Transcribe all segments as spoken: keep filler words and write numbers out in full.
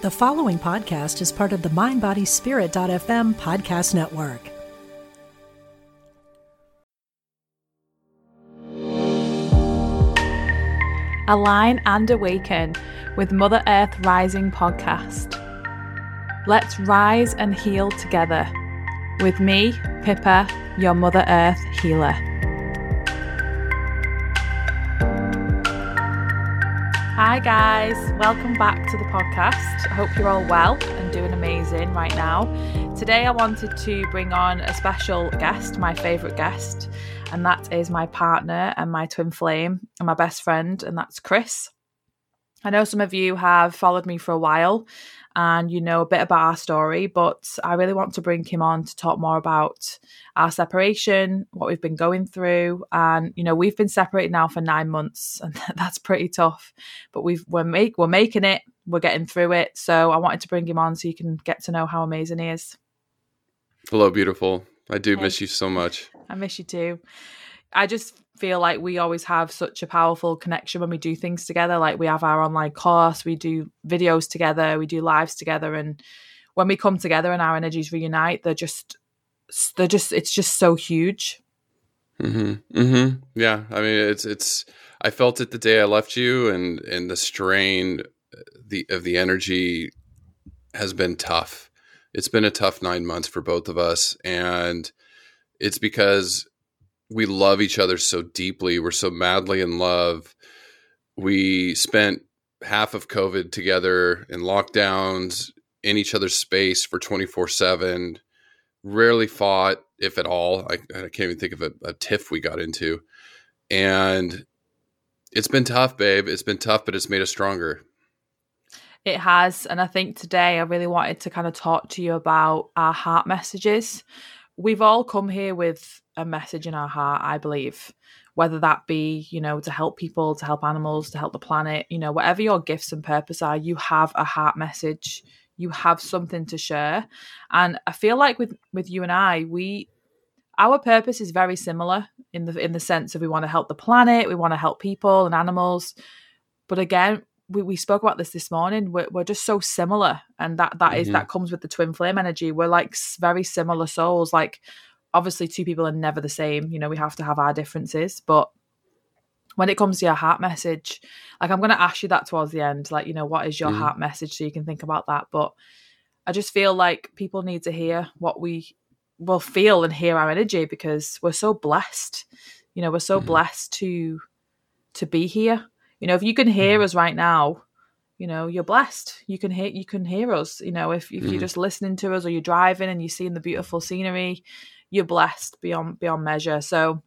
The following podcast is part of the mind body spirit dot f m podcast network. Align and awaken with Mother Earth Rising podcast. Let's rise and heal together with me, Pippa, your Mother Earth healer. Hi guys, welcome back to the podcast. I hope you're all well and doing amazing right now. Today I wanted to bring on a special guest, my favourite guest, and that is my partner and my twin flame and my best friend, and that's Chris. I know some of you have followed me for a while and you know a bit about our story, but I really want to bring him on to talk more about our separation, what we've been going through. And, you know, we've been separated now for nine months and that's pretty tough, but we've, we're, make, we're making it, we're getting through it. So I wanted to bring him on so you can get to know how amazing he is. Hello, beautiful. I do hey. miss you so much. I miss you too. I just feel like we always have such a powerful connection when we do things together. Like we have our online course, we do videos together, we do lives together. And when we come together and our energies reunite, they're just, they're just, it's just so huge. Mm-hmm. Mm-hmm. Yeah. I mean, it's, it's, I felt it the day I left you, and, and the strain the of the energy has been tough. It's been a tough nine months for both of us. And it's because we love each other so deeply. We're so madly in love. We spent half of COVID together in lockdowns, in each other's space for twenty-four seven, rarely fought, if at all. I, I can't even think of a, a tiff we got into. And it's been tough, babe. It's been tough, but it's made us stronger. It has. And I think today I really wanted to kind of talk to you about our heart messages. We've all come here with a message in our heart, I believe, whether that be, you know, to help people, to help animals, to help the planet, you know, whatever your gifts and purpose are, you have a heart message, you have something to share. And I feel like with, with you and I, we, our purpose is very similar in the, in the sense of we want to help the planet, we want to help people and animals. But again, we, we spoke about this this morning, we're, we're just so similar. And that, that mm-hmm. is, that comes with the twin flame energy. We're like very similar souls. Like, obviously, two people are never the same. You know, we have to have our differences. But when it comes to your heart message, like I'm going to ask you that towards the end, like, you know, what is your mm-hmm. heart message, so you can think about that. But I just feel like people need to hear what we will feel and hear our energy, because we're so blessed. You know, we're so mm-hmm. blessed to to be here. You know, if you can hear mm-hmm. us right now, you know, you're blessed. You can hear, you can hear us. You know, if, if mm-hmm. you're just listening to us, or you're driving and you're seeing the beautiful scenery, you're blessed beyond beyond measure. So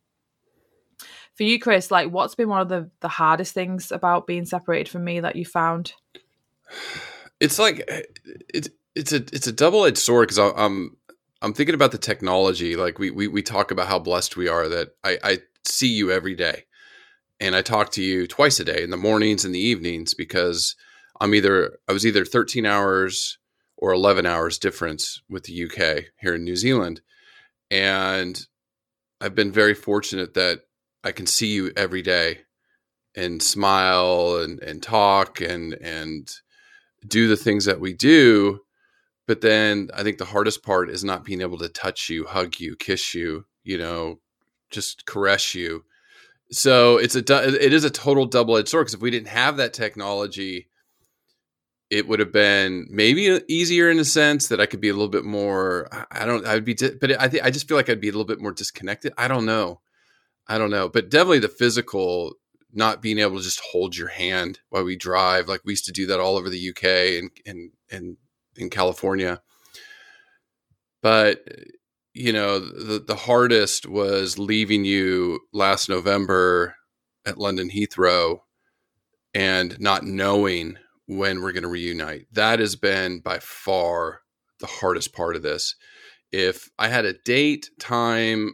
for you, Chris, like what's been one of the, the hardest things about being separated from me that you found? It's like it's it's a it's a double-edged sword, because I'm I'm thinking about the technology. Like we we we talk about how blessed we are that I, I see you every day, and I talk to you twice a day, in the mornings and the evenings, because I'm either I was either thirteen hours or eleven hours difference with the U K here in New Zealand. And I've been very fortunate that I can see you every day and smile and, and talk and and do the things that we do. But then I think the hardest part is not being able to touch you, hug you, kiss you, you know, just caress you. So it's a it is a total double-edged sword, because if we didn't have that technology, it would have been maybe easier in a sense that I could be a little bit more, I don't, I would be, but I think, I just feel like I'd be a little bit more disconnected. I don't know. I don't know. But definitely the physical, not being able to just hold your hand while we drive. Like we used to do that all over the U K and, and, and in California. But, you know, the, the hardest was leaving you last November at London Heathrow and not knowing when we're going to reunite. That has been by far the hardest part of this. If I had a date, time,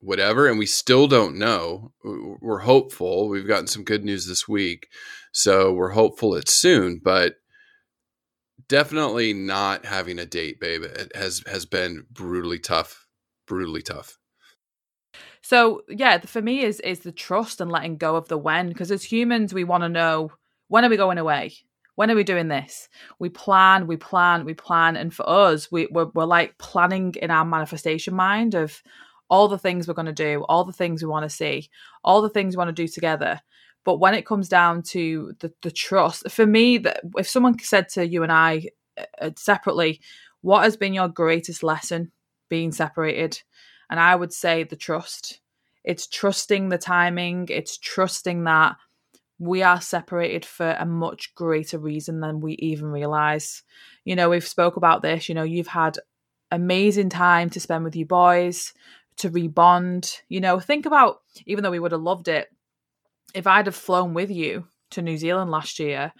whatever, and we still don't know, we're hopeful. We've gotten some good news this week, so we're hopeful it's soon, but definitely not having a date, babe, it has, has been brutally tough, brutally tough. So yeah, for me is, is the trust and letting go of the when, because as humans, we want to know, when are we going away? when are we doing this? We plan, we plan, we plan. And for us, we, we're, we're like planning in our manifestation mind of all the things we're going to do, all the things we want to see, all the things we want to do together. But when it comes down to the, the trust, for me, that if someone said to you and I uh, separately, what has been your greatest lesson being separated? And I would say the trust. It's trusting the timing. It's trusting that we are separated for a much greater reason than we even realize. You know, we've spoke about this, you know, you've had amazing time to spend with your boys, to rebond, you know, think about, even though we would have loved it, if I'd have flown with you to New Zealand last year,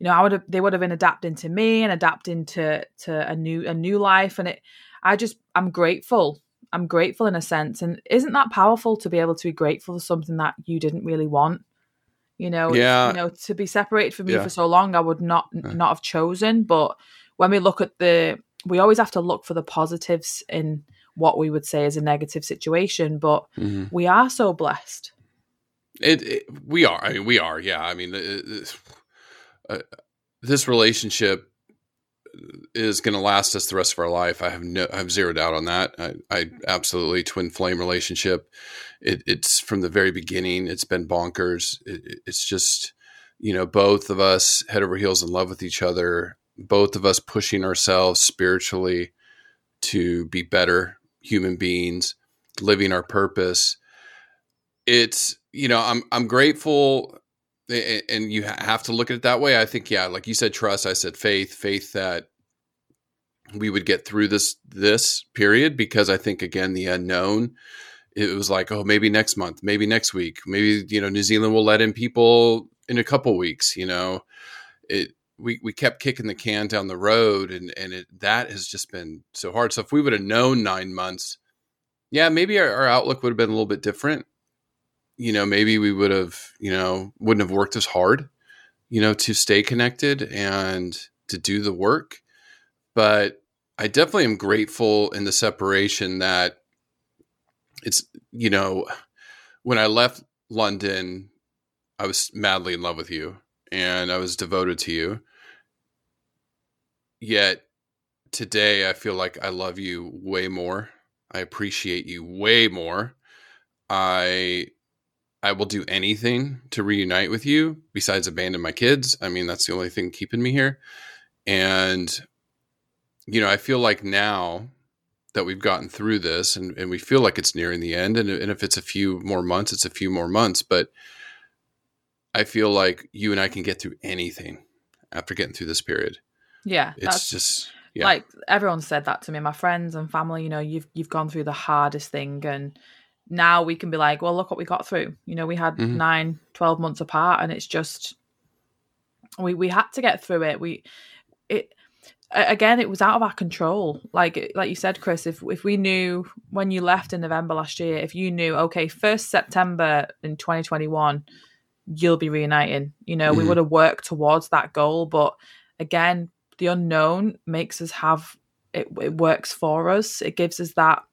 you know, I would have, they would have been adapting to me and adapting to, to a new, a new life. And it, I just, I'm grateful. I'm grateful in a sense. And isn't that powerful to be able to be grateful for something that you didn't really want? You know, yeah. you know, to be separated from me yeah. for so long, I would not yeah. not have chosen. But when we look at the, we always have to look for the positives in what we would say is a negative situation. But mm-hmm. we are so blessed. It, it we are. I mean, we are. Yeah. I mean, it, uh, this relationship is going to last us the rest of our life. I have no, I have zero doubt on that. I, I absolutely twin flame relationship. It, it's from the very beginning. It's been bonkers. It, it's just, you know, both of us head over heels in love with each other. Both of us pushing ourselves spiritually to be better human beings, living our purpose. It's, you know, I'm I'm grateful, and you have to look at it that way. I think, yeah, like you said, trust. I said faith, faith that we would get through this this period, because I think, again, the unknown. It was like, oh, maybe next month, maybe next week, maybe, you know, New Zealand will let in people in a couple weeks. You know, it, we, we kept kicking the can down the road, and, and it, that has just been so hard. So if we would have known nine months, yeah, maybe our, our outlook would have been a little bit different. You know, maybe we would have, you know, wouldn't have worked as hard, you know, to stay connected and to do the work. But I definitely am grateful in the separation that, it's, you know, when I left London, I was madly in love with you and I was devoted to you. Yet today I feel like I love you way more. I appreciate you way more. I, I will do anything to reunite with you besides abandon my kids. I mean, that's the only thing keeping me here. And, you know, I feel like now that we've gotten through this, and, and we feel like it's nearing the end. And, and if it's a few more months, it's a few more months, but I feel like you and I can get through anything after getting through this period. Yeah. It's just, yeah. Like everyone said that to me, my friends and family, you know, you've, you've gone through the hardest thing, and now we can be like, well, look what we got through. You know, we had mm-hmm. nine, twelve months apart, and it's just, we, we had to get through it. We, it, Again, it was out of our control. Like like you said, Chris, if if we knew when you left in November last year, if you knew, okay, first September in twenty twenty-one, you'll be reuniting. You know, mm-hmm. we would have worked towards that goal. But again, the unknown makes us have, it, it works for us. It gives us that,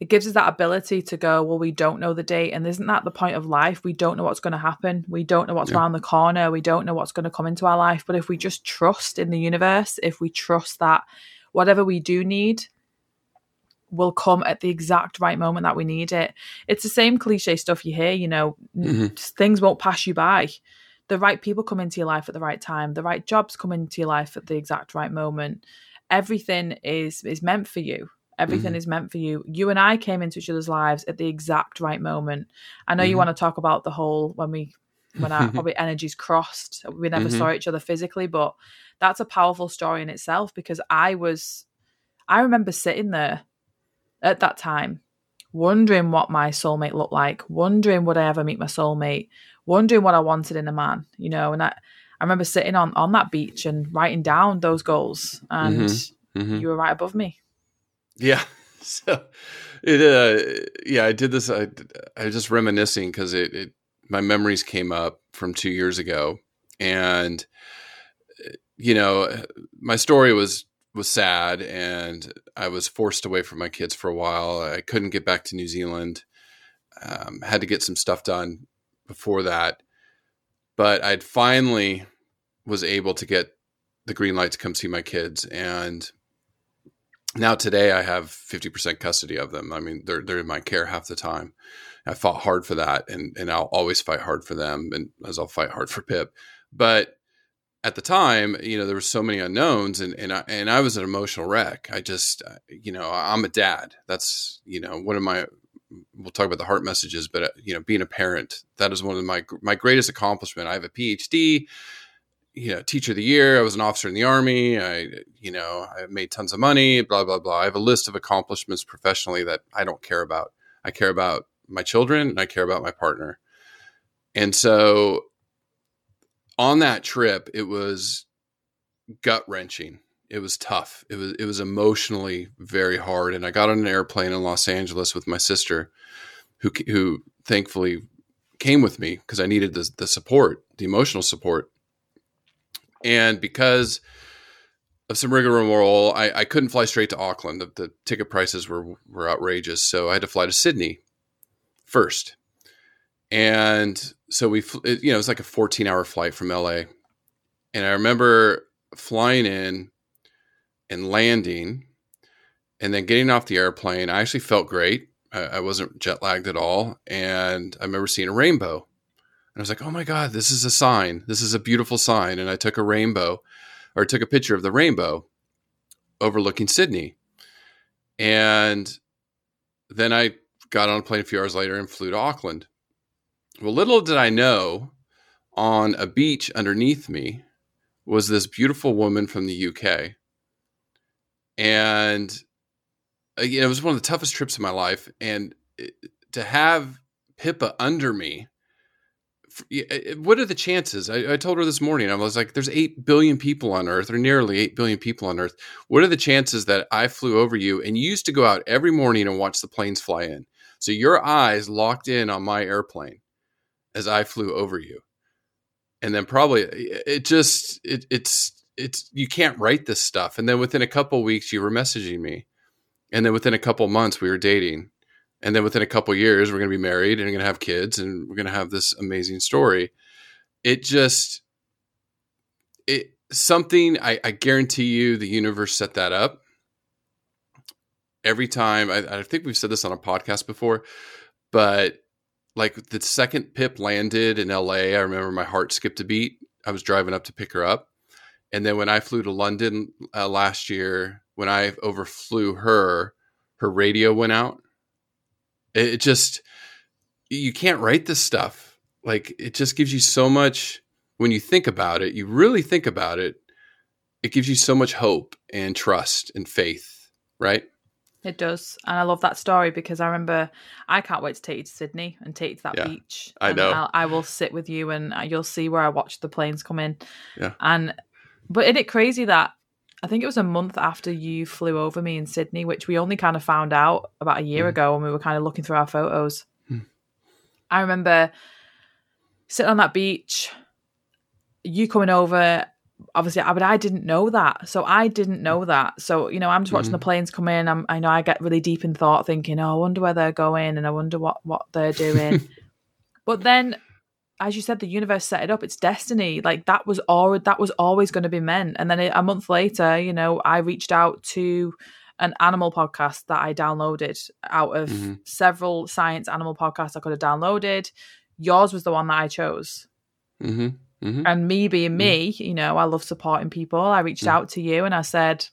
it gives us that ability to go, well, we don't know the date. And isn't that the point of life? We don't know what's going to happen. We don't know what's yeah. around the corner. We don't know what's going to come into our life. But if we just trust in the universe, if we trust that whatever we do need will come at the exact right moment that we need it. It's the same cliche stuff you hear, you know, mm-hmm. things won't pass you by. The right people come into your life at the right time. The right jobs come into your life at the exact right moment. Everything is is meant for you. Everything mm-hmm. is meant for you. You and I came into each other's lives at the exact right moment. I know mm-hmm. you want to talk about the whole, when we, when our probably energies crossed, we never mm-hmm. saw each other physically, but that's a powerful story in itself, because I was, I remember sitting there at that time, wondering what my soulmate looked like, wondering would I ever meet my soulmate, wondering what I wanted in a man, you know, and I, I remember sitting on, on that beach and writing down those goals, and mm-hmm. Mm-hmm. you were right above me. Yeah. So it, uh, yeah, I did this. I, I was just reminiscing because it, it, my memories came up from two years ago, and, you know, my story was, was sad, and I was forced away from my kids for a while. I couldn't get back to New Zealand. Um, had to get some stuff done before that, but I'd finally was able to get the green light to come see my kids. And now today I have fifty percent custody of them. I mean, they're, they're in my care half the time. I fought hard for that, and, and I'll always fight hard for them, and as I'll fight hard for Pip. But at the time, you know, there were so many unknowns, and, and I, and I was an emotional wreck. I just, you know, I'm a dad. That's, you know, one of my, we'll talk about the heart messages, but, you know, being a parent, that is one of my, my greatest accomplishment. I have a P H D, you know, teacher of the year. I was an officer in the army. I, you know, I made tons of money, blah, blah, blah. I have a list of accomplishments professionally that I don't care about. I care about my children, and I care about my partner. And so on that trip, it was gut wrenching. It was tough. It was, it was emotionally very hard. And I got on an airplane in Los Angeles with my sister, who, who thankfully came with me because I needed the, the support, the emotional support. And because of some rigmarole, I, I couldn't fly straight to Auckland. The, the ticket prices were, were outrageous. So I had to fly to Sydney first. And so we, it, you know, it's like a fourteen hour flight from L A. And I remember flying in and landing and then getting off the airplane. I actually felt great. I, I wasn't jet lagged at all. And I remember seeing a rainbow, and I was like, oh my God, this is a sign. This is a beautiful sign. And I took a rainbow or took a picture of the rainbow overlooking Sydney. And then I got on a plane a few hours later and flew to Auckland. Well, little did I know, on a beach underneath me was this beautiful woman from the U K. And you know, it was one of the toughest trips of my life. And it, to have Pippa under me, what are the chances? I, I told her this morning, I was like, there's eight billion people on Earth, or nearly eight billion people on Earth. What are the chances that I flew over you and you used to go out every morning and watch the planes fly in? So your eyes locked in on my airplane as I flew over you. And then probably it just, it, it's, it's, you can't write this stuff. And then within a couple of weeks, you were messaging me. And then within a couple of months, we were dating. And then within a couple of years, we're going to be married and we're going to have kids and we're going to have this amazing story. It just, it something, I, I guarantee you the universe set that up. Every time, I, I think we've said this on a podcast before, but like the second Pip landed in L A, I remember my heart skipped a beat. I was driving up to pick her up. And then when I flew to London uh, last year, when I overflew her, her radio went out. It, it just, you can't write this stuff. Like, it just gives you so much, when you think about it, you really think about it, it gives you so much hope and trust and faith, right? It does. And I love that story because I remember, I can't wait to take you to Sydney and take you to that yeah, beach. I know. I'll, I will sit with you and you'll see where I watch the planes come in. Yeah. And, but isn't it crazy that I think it was a month after you flew over me in Sydney, which we only kind of found out about a year mm. ago when we were kind of looking through our photos. Mm. I remember sitting on that beach, you coming over. Obviously, I, but I didn't know that. So I didn't know that. So, you know, I'm just watching mm-hmm. the planes come in. I'm, I know I get really deep in thought thinking, oh, I wonder where they're going and I wonder what, what they're doing. But then, as you said, the universe set it up. It's destiny. Like that was all, that was always going to be meant. And then a month later, you know, I reached out to an animal podcast that I downloaded out of mm-hmm. several science animal podcasts I could have downloaded. Yours was the one that I chose. Mm-hmm. Mm-hmm. And me being me, mm-hmm. you know, I love supporting people. I reached mm-hmm. out to you and I said,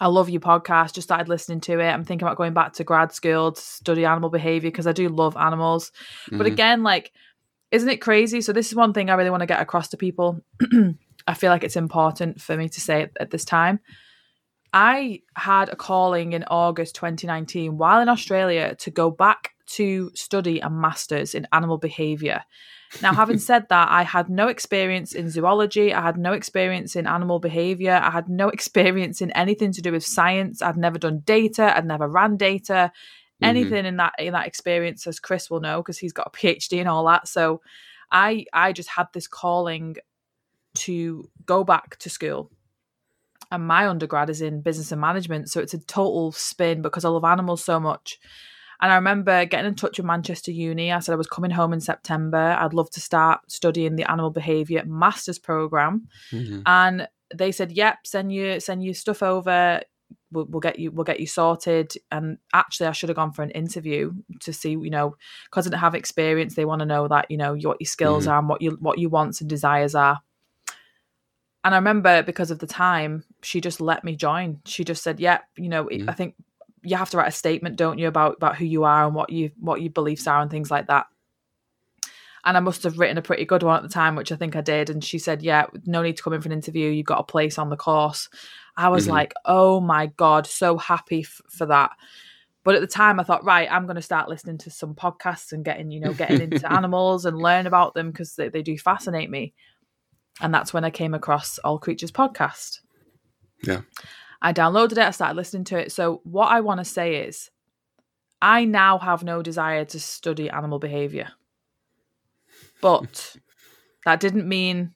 I love your podcast. Just started listening to it. I'm thinking about going back to grad school to study animal behavior because I do love animals. Mm-hmm. But again, like, isn't it crazy? So this is one thing I really want to get across to people. I feel like it's important for me to say it at this time. I had a calling in August twenty nineteen while in Australia to go back to study a master's in animal behavior. Now, having said that, I had no experience in zoology. I had no experience in animal behavior. I had no experience in anything to do with science. I'd never done data. I'd never ran data, anything mm-hmm. in that in that experience, as Chris will know, because he's got a P H D and all that. So I I just had this calling to go back to school. And my undergrad is in business and management. So it's a total spin because I love animals so much. And I remember getting in touch with Manchester Uni. I said I was coming home in September. I'd love to start studying the animal behaviour master's programme. Mm-hmm. And they said, yep, send you send your stuff over. We'll, we'll get you we'll get you sorted. And actually, I should have gone for an interview to see, you know, because I didn't have experience. They want to know that, you know, what your skills mm-hmm. are and what you what your wants and desires are. And I remember, because of the time, she just let me join. She just said, yeah, you know, mm-hmm. I think you have to write a statement, don't you, about about who you are and what you what your beliefs are and things like that. And I must have written a pretty good one at the time, which I think I did. And she said, yeah, no need to come in for an interview. You got a place on the course. I was mm-hmm. like, oh my God, so happy f- for that. But at the time I thought, right, I'm going to start listening to some podcasts and getting, you know, getting into animals and learn about them, because they, they do fascinate me. And that's when I came across All Creatures Podcast. Yeah. I downloaded it. I started listening to it. So what I want to say is, I now have no desire to study animal behavior. But that didn't mean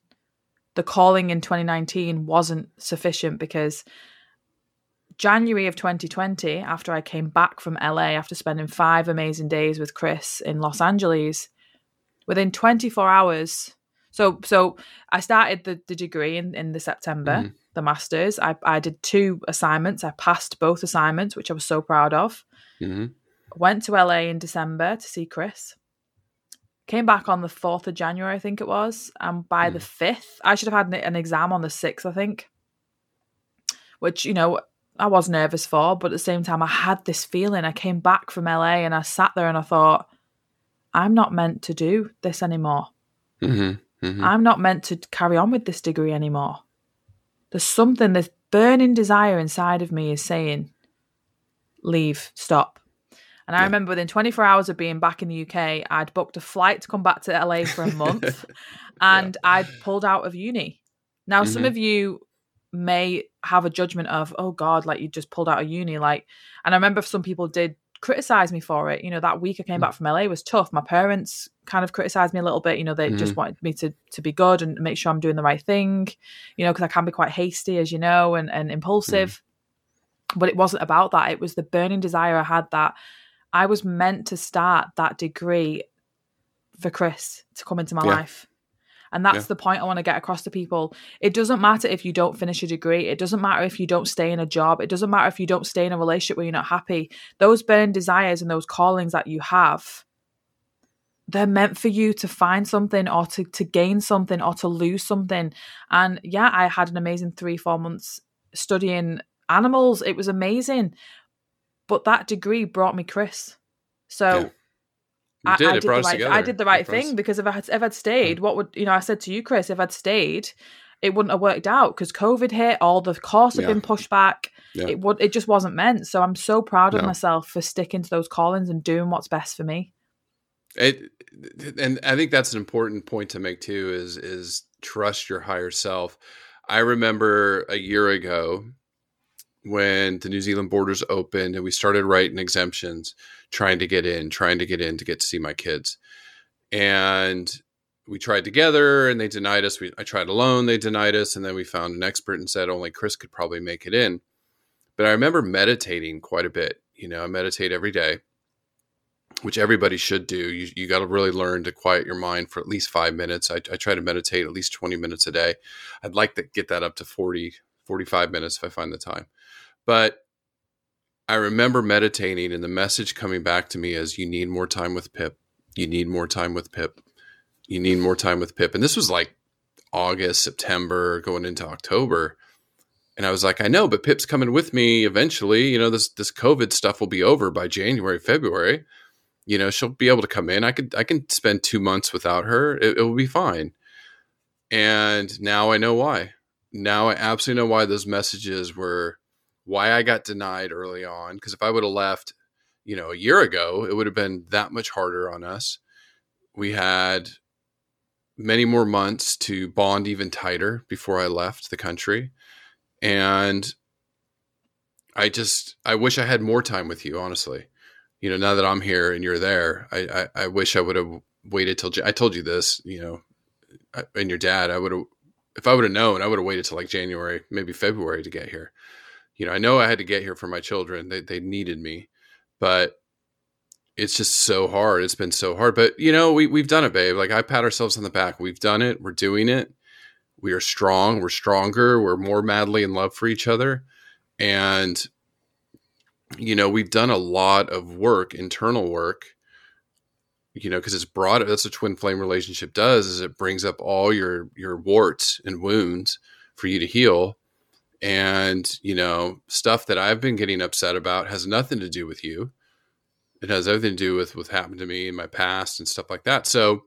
the calling in twenty nineteen wasn't sufficient, because January of twenty twenty, after I came back from L A, after spending five amazing days with Chris in Los Angeles, within twenty-four hours... So so I started the, the degree in, in the September, mm. the master's. I, I did two assignments. I passed both assignments, which I was so proud of. Mm-hmm. Went to L A in December to see Chris. Came back on the fourth of January, I think it was. And by mm. the fifth, I should have had an, an exam on the sixth, I think. Which, you know, I was nervous for. But at the same time, I had this feeling. I came back from L A and I sat there and I thought, I'm not meant to do this anymore. Mm-hmm. Mm-hmm. I'm not meant to carry on with this degree anymore. There's something, this burning desire inside of me is saying, leave, stop. And yeah. I remember within twenty-four hours of being back in the U K, I'd booked a flight to come back to L A for a month and yeah. I'd pulled out of uni. Now, mm-hmm. some of you may have a judgment of, oh God, like you just pulled out of uni. Like, and I remember some people did criticize me for it. You know, that week I came back from L A was tough. My parents kind of criticized me a little bit. You know, they mm-hmm. just wanted me to to be good and make sure I'm doing the right thing, you know, because I can be quite hasty, as you know, and, and impulsive. Mm-hmm. But it wasn't about that. It was the burning desire I had that I was meant to start that degree for Chris to come into my yeah. life. And that's yeah. the point I want to get across to people. It doesn't matter if you don't finish a degree. It doesn't matter if you don't stay in a job. It doesn't matter if you don't stay in a relationship where you're not happy. Those burning desires and those callings that you have, they're meant for you to find something or to, to gain something or to lose something. And yeah, I had an amazing three, four months studying animals. It was amazing. But that degree brought me Chris. So... Yeah. I did, I, did the right, I did the right thing, because if I had, if I'd stayed, what would, you know, I said to you, Chris, if I'd stayed, it wouldn't have worked out, because COVID hit, all the course had yeah. been pushed back. Yeah. It would, it just wasn't meant. So I'm so proud of no. myself for sticking to those callings and doing what's best for me. It, and I think that's an important point to make too, is, is trust your higher self. I remember a year ago when the New Zealand borders opened and we started writing exemptions, trying to get in, trying to get in to get to see my kids. And we tried together and they denied us. We, I tried alone, they denied us. And then we found an expert and said only Chris could probably make it in. But I remember meditating quite a bit. You know, I meditate every day, which everybody should do. You, you got to really learn to quiet your mind for at least five minutes. I, I try to meditate at least twenty minutes a day. I'd like to get that up to forty, forty-five minutes if I find the time. But I remember meditating and the message coming back to me is, you need more time with Pip. You need more time with Pip. You need more time with Pip. And this was like August, September, going into October. And I was like, I know, but Pip's coming with me eventually. You know, this this COVID stuff will be over by January, February. You know, she'll be able to come in. I could I can spend two months without her. It, it will be fine. And now I know why. Now I absolutely know why those messages were, why I got denied early on. Because if I would have left, you know, a year ago, it would have been that much harder on us. We had many more months to bond even tighter before I left the country. And I just, I wish I had more time with you, honestly. You know, now that I'm here and you're there, I, I, I wish I would have waited till, I told you this, you know, I, and your dad, I would have, if I would have known, I would have waited till like January, maybe February to get here. You know, I know I had to get here for my children. They they needed me, but it's just so hard. It's been so hard. But, you know, we, we've done it, babe. Like, I pat ourselves on the back. We've done it. We're doing it. We are strong. We're stronger. We're more madly in love for each other. And, you know, we've done a lot of work, internal work, you know, because it's brought, that's what twin flame relationship does, is it brings up all your, your warts and wounds for you to heal. And, you know, stuff that I've been getting upset about has nothing to do with you. It has everything to do with what happened to me in my past and stuff like that. So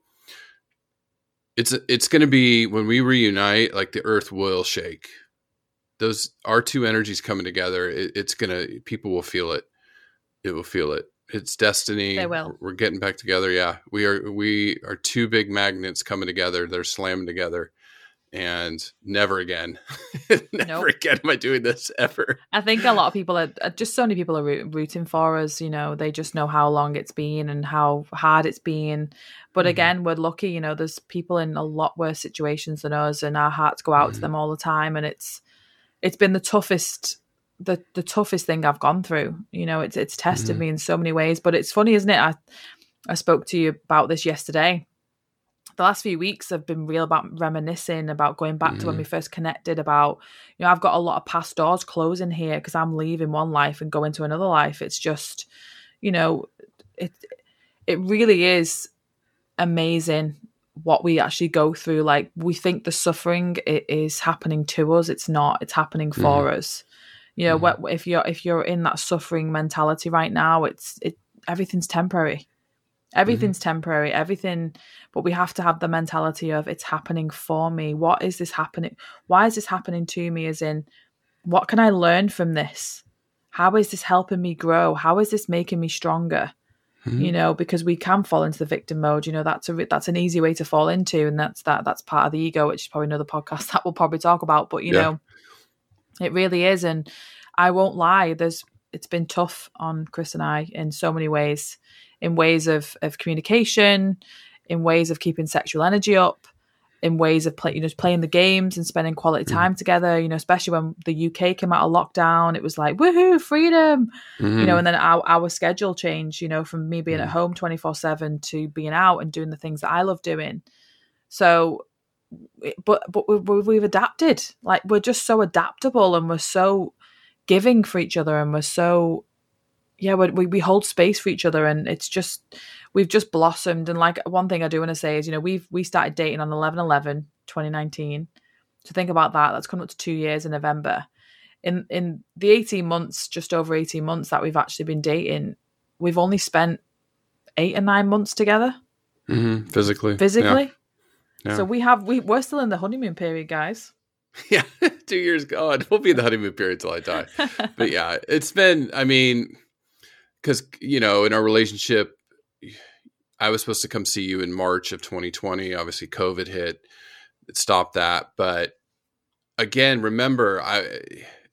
it's, it's going to be, when we reunite, like the earth will shake. Those, our two energies coming together. It, it's going to, people will feel it. It will feel it. It's destiny. They will. We're getting back together. Yeah. We are, we are two big magnets coming together. They're slamming together. And never again, never nope. again am I doing this ever. I think a lot of people are, just so many people are rooting for us. You know, they just know how long it's been and how hard it's been. But mm-hmm. again, we're lucky, you know, there's people in a lot worse situations than us, and our hearts go out mm-hmm. to them all the time. And it's, it's been the toughest, the, the toughest thing I've gone through. You know, it's, it's tested mm-hmm. me in so many ways, but it's funny, isn't it? I, I spoke to you about this yesterday. The last few weeks have been real about reminiscing, about going back mm. to when we first connected, about, you know, I've got a lot of past doors closing here because I'm leaving one life and going to another life. It's just, you know, it it really is amazing what we actually go through. Like, we think the suffering it is happening to us. It's not, it's happening for mm. us. You know, mm. if you're, if you're in that suffering mentality right now, it's, it, everything's temporary. Everything's mm-hmm. temporary, everything, but we have to have the mentality of, it's happening for me. What is this happening? Why is this happening to me? As in, what can I learn from this? How is this helping me grow? How is this making me stronger? Mm-hmm. You know, because we can fall into the victim mode. You know, that's a that's an easy way to fall into, and that's that that's part of the ego, which is probably another podcast that we'll probably talk about. But you yeah. know, it really is, and I won't lie. There's it's been tough on Chris and I in so many ways. In ways of, of communication, in ways of keeping sexual energy up, in ways of play, you know, playing the games and spending quality time mm. together, you know, especially when the U K came out of lockdown, it was like, woohoo, freedom, mm-hmm. you know, and then our, our schedule changed, you know, from me being mm. at home twenty-four seven to being out and doing the things that I love doing. So, but, but we've, we've adapted, like we're just so adaptable and we're so giving for each other and we're so, yeah, we we hold space for each other, and it's just, we've just blossomed. And like, one thing I do want to say is, you know, we've, we started dating on eleven eleven twenty nineteen. So think about that. That's coming up to two years in November. In, in the eighteen months, just over eighteen months that we've actually been dating, we've only spent eight or nine months together. Mm-hmm. Physically. Physically. Yeah. Yeah. So we have, we, we're still in the honeymoon period, guys. Yeah. Two years gone. We'll be in the honeymoon period till I die. But yeah, it's been, I mean... Because, you know, in our relationship, I was supposed to come see you in March of twenty twenty. Obviously, COVID hit. It stopped that. But again, remember, I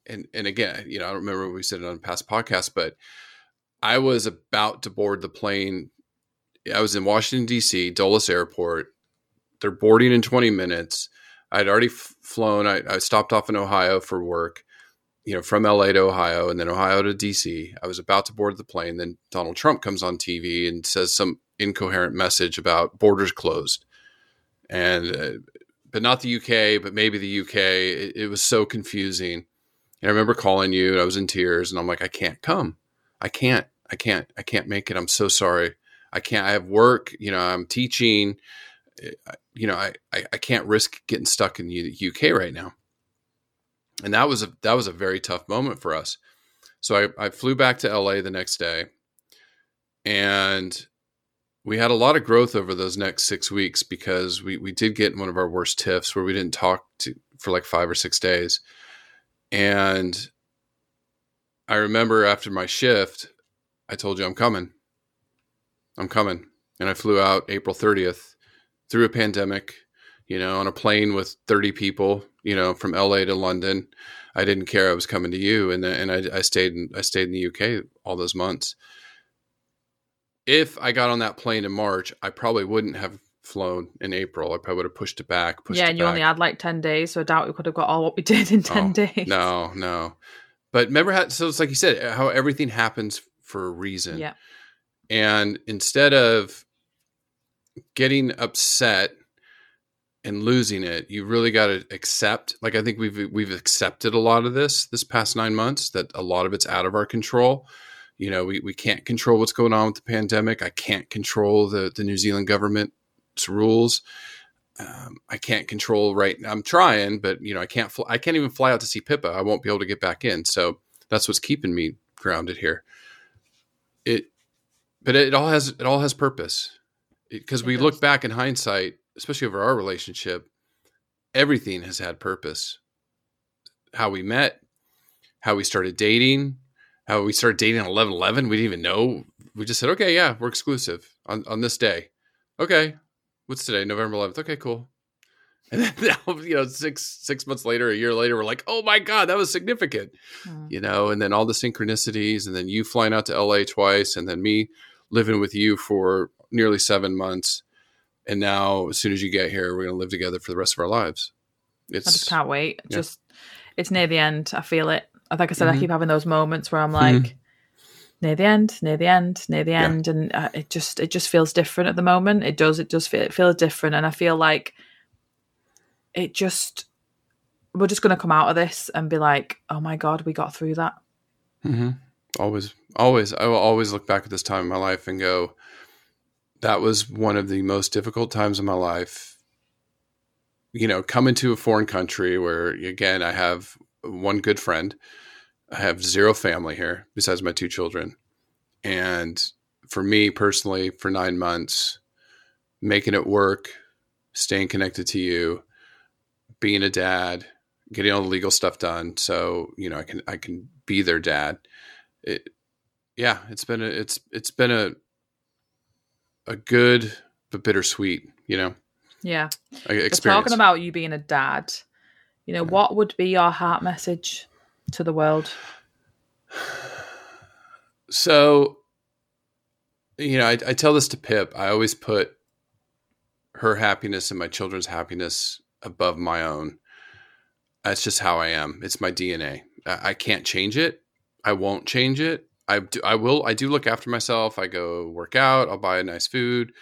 and, and again, you know, I don't remember what we said on past podcasts, but I was about to board the plane. I was in Washington, D C, Dulles Airport. They're boarding in twenty minutes. I'd already f- flown. I, I stopped off in Ohio for work. You know, from L A to Ohio and then Ohio to D C. I was about to board the plane. Then Donald Trump comes on T V and says some incoherent message about borders closed. And, uh, but not the U K, but maybe the U K. It, it was so confusing. And I remember calling you and I was in tears and I'm like, I can't come. I can't, I can't, I can't make it. I'm so sorry. I can't, I have work, you know, I'm teaching, you know, I, I, I can't risk getting stuck in the U K right now. And that was a that was a very tough moment for us. So I, I flew back to L A the next day, and we had a lot of growth over those next six weeks because we we did get in one of our worst tiffs where we didn't talk to for like five or six days. And I remember after my shift, I told you I'm coming. I'm coming. And I flew out April thirtieth through a pandemic, you know, on a plane with thirty people. You know, from L A to London. I didn't care. I was coming to you, and and I, I stayed. In, I stayed in the U K all those months. If I got on that plane in March, I probably wouldn't have flown in April. I probably would have pushed it back. Pushed yeah, and it you back. Only had like ten days, so I doubt we could have got all what we did in ten oh, days. No, no. But remember how? So it's like you said, how everything happens for a reason. Yeah. And instead of getting upset and losing it, you really got to accept. Like, I think we've we've accepted a lot of this this past nine months, that a lot of it's out of our control. You know, we, we can't control what's going on with the pandemic. I can't control the, the New Zealand government's rules. Um, I can't control right now. I'm trying, but you know, I can't, fl- I can't even fly out to see Pippa. I won't be able to get back in. So that's what's keeping me grounded here. It, but it all has, it all has purpose, because we look back in hindsight, especially over our relationship, everything has had purpose. How we met, how we started dating, how we started dating on eleven eleven. We didn't even know. We just said, okay, yeah, we're exclusive on, on this day. Okay. What's today? November eleventh. Okay, cool. And then now, you know, six six months later, a year later, we're like, oh my God, that was significant. Mm. You know, and then all the synchronicities, and then you flying out to L A twice, and then me living with you for nearly seven months. And now as soon as you get here, we're going to live together for the rest of our lives. It's, I just can't wait. Yeah. Just, it's near the end. I feel it. Like I said, mm-hmm. I keep having those moments where I'm like, mm-hmm. near the end, near the end, near the end. Yeah. And uh, it just, it just feels different at the moment. It does, it does feel, it feels different. And I feel like it just, we're just going to come out of this and be like, oh my God, we got through that. Mm-hmm. Always, always, I will always look back at this time in my life and go, that was one of the most difficult times in my life. You know, coming to a foreign country where, again, I have one good friend. I have zero family here besides my two children. And for me personally, for nine months, making it work, staying connected to you, being a dad, getting all the legal stuff done. So, you know, I can, I can be their dad. It, yeah, it's been a, it's, it's been a, a good, but bittersweet, you know? Yeah. Experience. But talking about you being a dad, you know, yeah. What would be your heart message to the world? So, you know, I, I tell this to Pip. I always put her happiness and my children's happiness above my own. That's just how I am. It's my D N A. I, I can't change it. I won't change it. I do, I will. I do look after myself. I go work out. I'll buy nice food.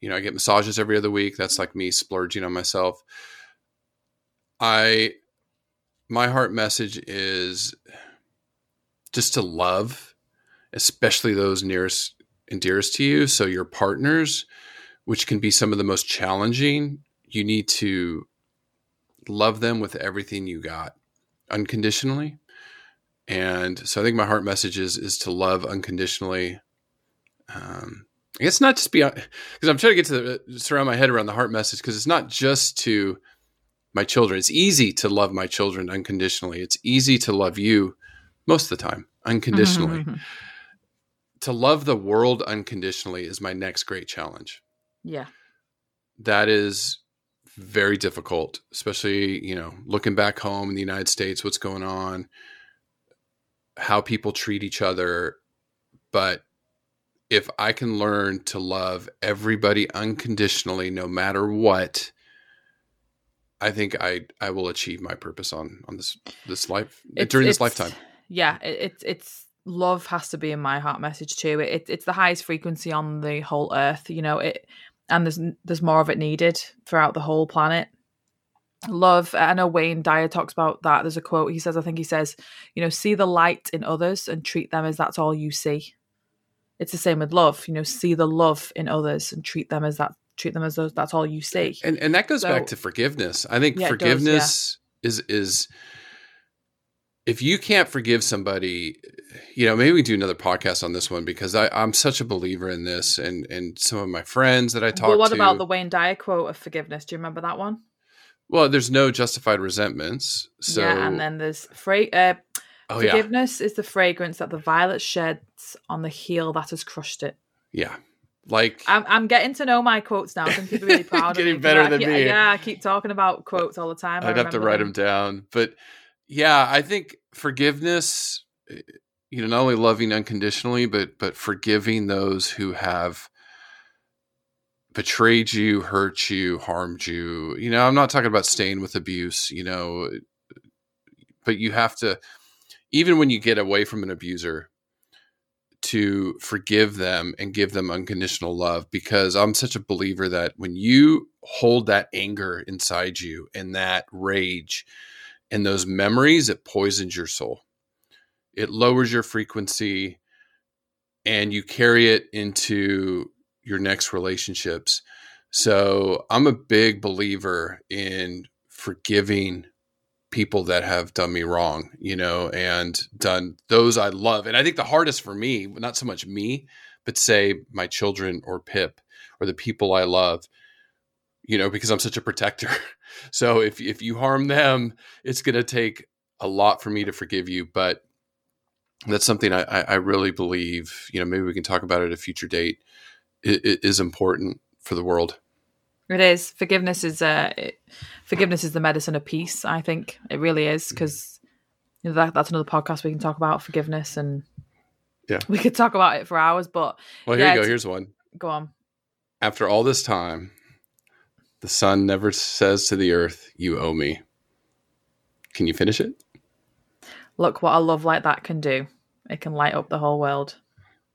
You know, I get massages every other week. That's like me splurging on myself. I. My heart message is just to love, especially those nearest and dearest to you. So your partners, which can be some of the most challenging, you need to love them with everything you got unconditionally. And so I think my heart message is, is to love unconditionally. Um, I guess not just be, because I'm trying to get to the, surround my head around the heart message, because it's not just to my children. It's easy to love my children unconditionally. It's easy to love you most of the time unconditionally. Mm-hmm. To love the world unconditionally is my next great challenge. Yeah. That is very difficult, especially, you know, looking back home in the United States, what's going on, how people treat each other. But if I can learn to love everybody unconditionally, no matter what, I think I, I will achieve my purpose on, on this, this life it's, during it's, this lifetime. Yeah. It's, it's love has to be in my heart message too. It, it it's the highest frequency on the whole earth, you know, it, and there's, there's more of it needed throughout the whole planet. Love. I know Wayne Dyer talks about that. There's a quote he says, I think he says, you know, see the light in others and treat them as that's all you see. It's the same with love, you know, see the love in others and treat them as that. treat them as those, that's all you see. And and that goes so, back to forgiveness. I think yeah, forgiveness does, yeah. is, is if you can't forgive somebody, you know, maybe we do another podcast on this one, because I, I'm such a believer in this, and, and some of my friends that I talk to. Well, what to, about the Wayne Dyer quote of forgiveness? Do you remember that one? Well, there's no justified resentments. So yeah, and then there's fra- uh, oh, forgiveness yeah. is the fragrance that the violet sheds on the heel that has crushed it. Yeah. Like I'm, I'm getting to know my quotes now. Some people are really proud of me. Getting better than me. Yeah, I keep talking about quotes all the time. I'd have to write them down. But yeah, I think forgiveness, you know, not only loving unconditionally, but but forgiving those who have betrayed you, hurt you, harmed you. You know, I'm not talking about staying with abuse, you know, but you have to, even when you get away from an abuser, to forgive them and give them unconditional love, because I'm such a believer that when you hold that anger inside you and that rage and those memories, it poisons your soul. It lowers your frequency, and you carry it into your next relationships. So I'm a big believer in forgiving people that have done me wrong, you know, and done those I love. And I think the hardest for me, not so much me, but say my children or Pip or the people I love, you know, because I'm such a protector. So if if you harm them, it's going to take a lot for me to forgive you. But that's something I, I really believe, you know, maybe we can talk about it at a future date, it, it is important for the world. It is. Forgiveness is uh, it, forgiveness is the medicine of peace, I think. It really is, because you know, that, that's another podcast we can talk about, forgiveness, and yeah, we could talk about it for hours. But well, here yeah, you go. Here's one. Go on. After all this time, the sun never says to the earth, "You owe me." Can you finish it? Look what a love like that can do. It can light up the whole world.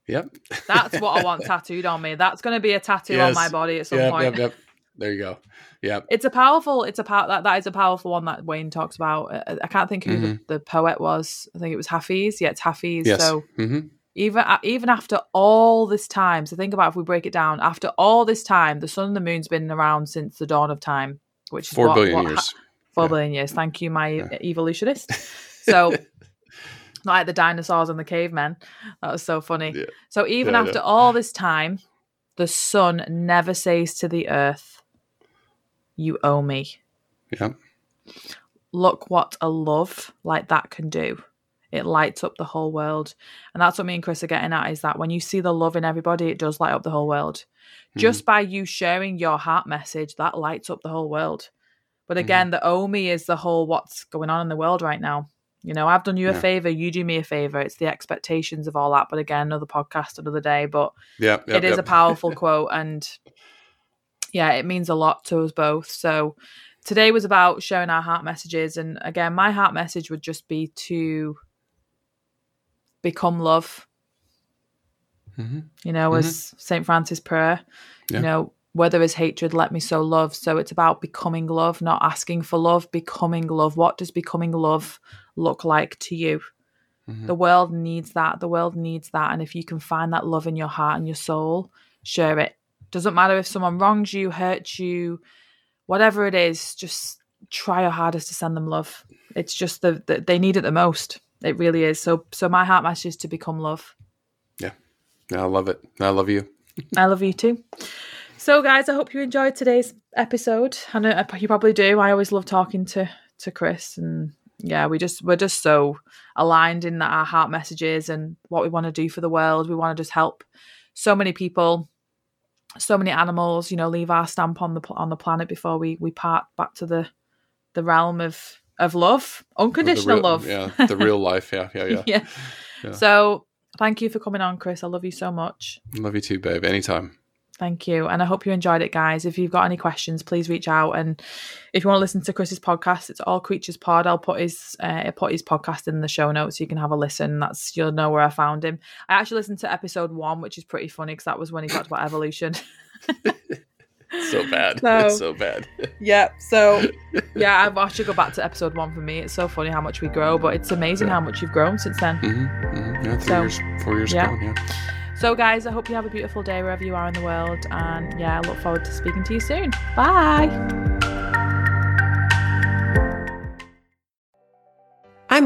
Yep. That's what I want tattooed on me. That's going to be a tattoo yes. on my body at some yep, point. Yep, yep. There you go. Yeah. It's a powerful, it's a power that, that is a powerful one that Wayne talks about. I, I can't think who mm-hmm. the, the poet was. I think it was Hafiz. Yeah, it's Hafiz. Yes. So mm-hmm. even, even after all this time, so think about if we break it down, after all this time, the sun and the moon's been around since the dawn of time, which is four what, billion what, years. Ha- four yeah. billion years. Thank you, my yeah. evolutionist. So not like the dinosaurs and the cavemen. That was so funny. Yeah. So even yeah, after all this time, the sun never says to the earth, "You owe me." Yeah. Look what a love like that can do. It lights up the whole world. And that's what me and Chris are getting at, is that when you see the love in everybody, it does light up the whole world. Mm-hmm. Just by you sharing your heart message, that lights up the whole world. But again, mm-hmm. the owe me is the whole what's going on in the world right now. You know, I've done you a yeah. favor, you do me a favor. It's the expectations of all that. But again, another podcast, another day. But yep, yep, it is yep. a powerful quote. And yeah, it means a lot to us both. So today was about sharing our heart messages. And again, my heart message would just be to become love. Mm-hmm. You know, mm-hmm. as Saint Francis' prayer, yeah. you know, where there is hatred, let me sow love. So it's about becoming love, not asking for love, becoming love. What does becoming love look like to you? Mm-hmm. The world needs that. The world needs that. And if you can find that love in your heart and your soul, share it. Doesn't matter if someone wrongs you, hurts you, whatever it is, just try your hardest to send them love. It's just that the, they need it the most. It really is. So so my heart message is to become love. Yeah. I love it. I love you. I love you too. So, guys, I hope you enjoyed today's episode. I know you probably do. I always love talking to, to Chris, and yeah, we just we're just so aligned in that our heart messages and what we want to do for the world. We want to just help so many people, so many animals. You know, leave our stamp on the on the planet before we, we part back to the the realm of of love, unconditional real, love. Yeah, the real life. Yeah, yeah, yeah, yeah, yeah. So, thank you for coming on, Chris. I love you so much. Love you too, babe. Anytime. Thank you. And I hope you enjoyed it, guys. If you've got any questions, please reach out. And if you want to listen to Chris's podcast, it's All Creatures Pod. I'll put his uh, I'll put his podcast in the show notes so you can have a listen. That's you'll know where I found him. I actually listened to episode one, which is pretty funny because that was when he talked about evolution. so bad. So, it's so bad. Yeah. So, yeah, I should go back to episode one for me. It's so funny how much we grow, but it's amazing how much you've grown since then. Mm-hmm, mm-hmm. Yeah, three so, years, four years yeah. ago, yeah. So, guys, I hope you have a beautiful day wherever you are in the world. And, yeah, I look forward to speaking to you soon. Bye. I'm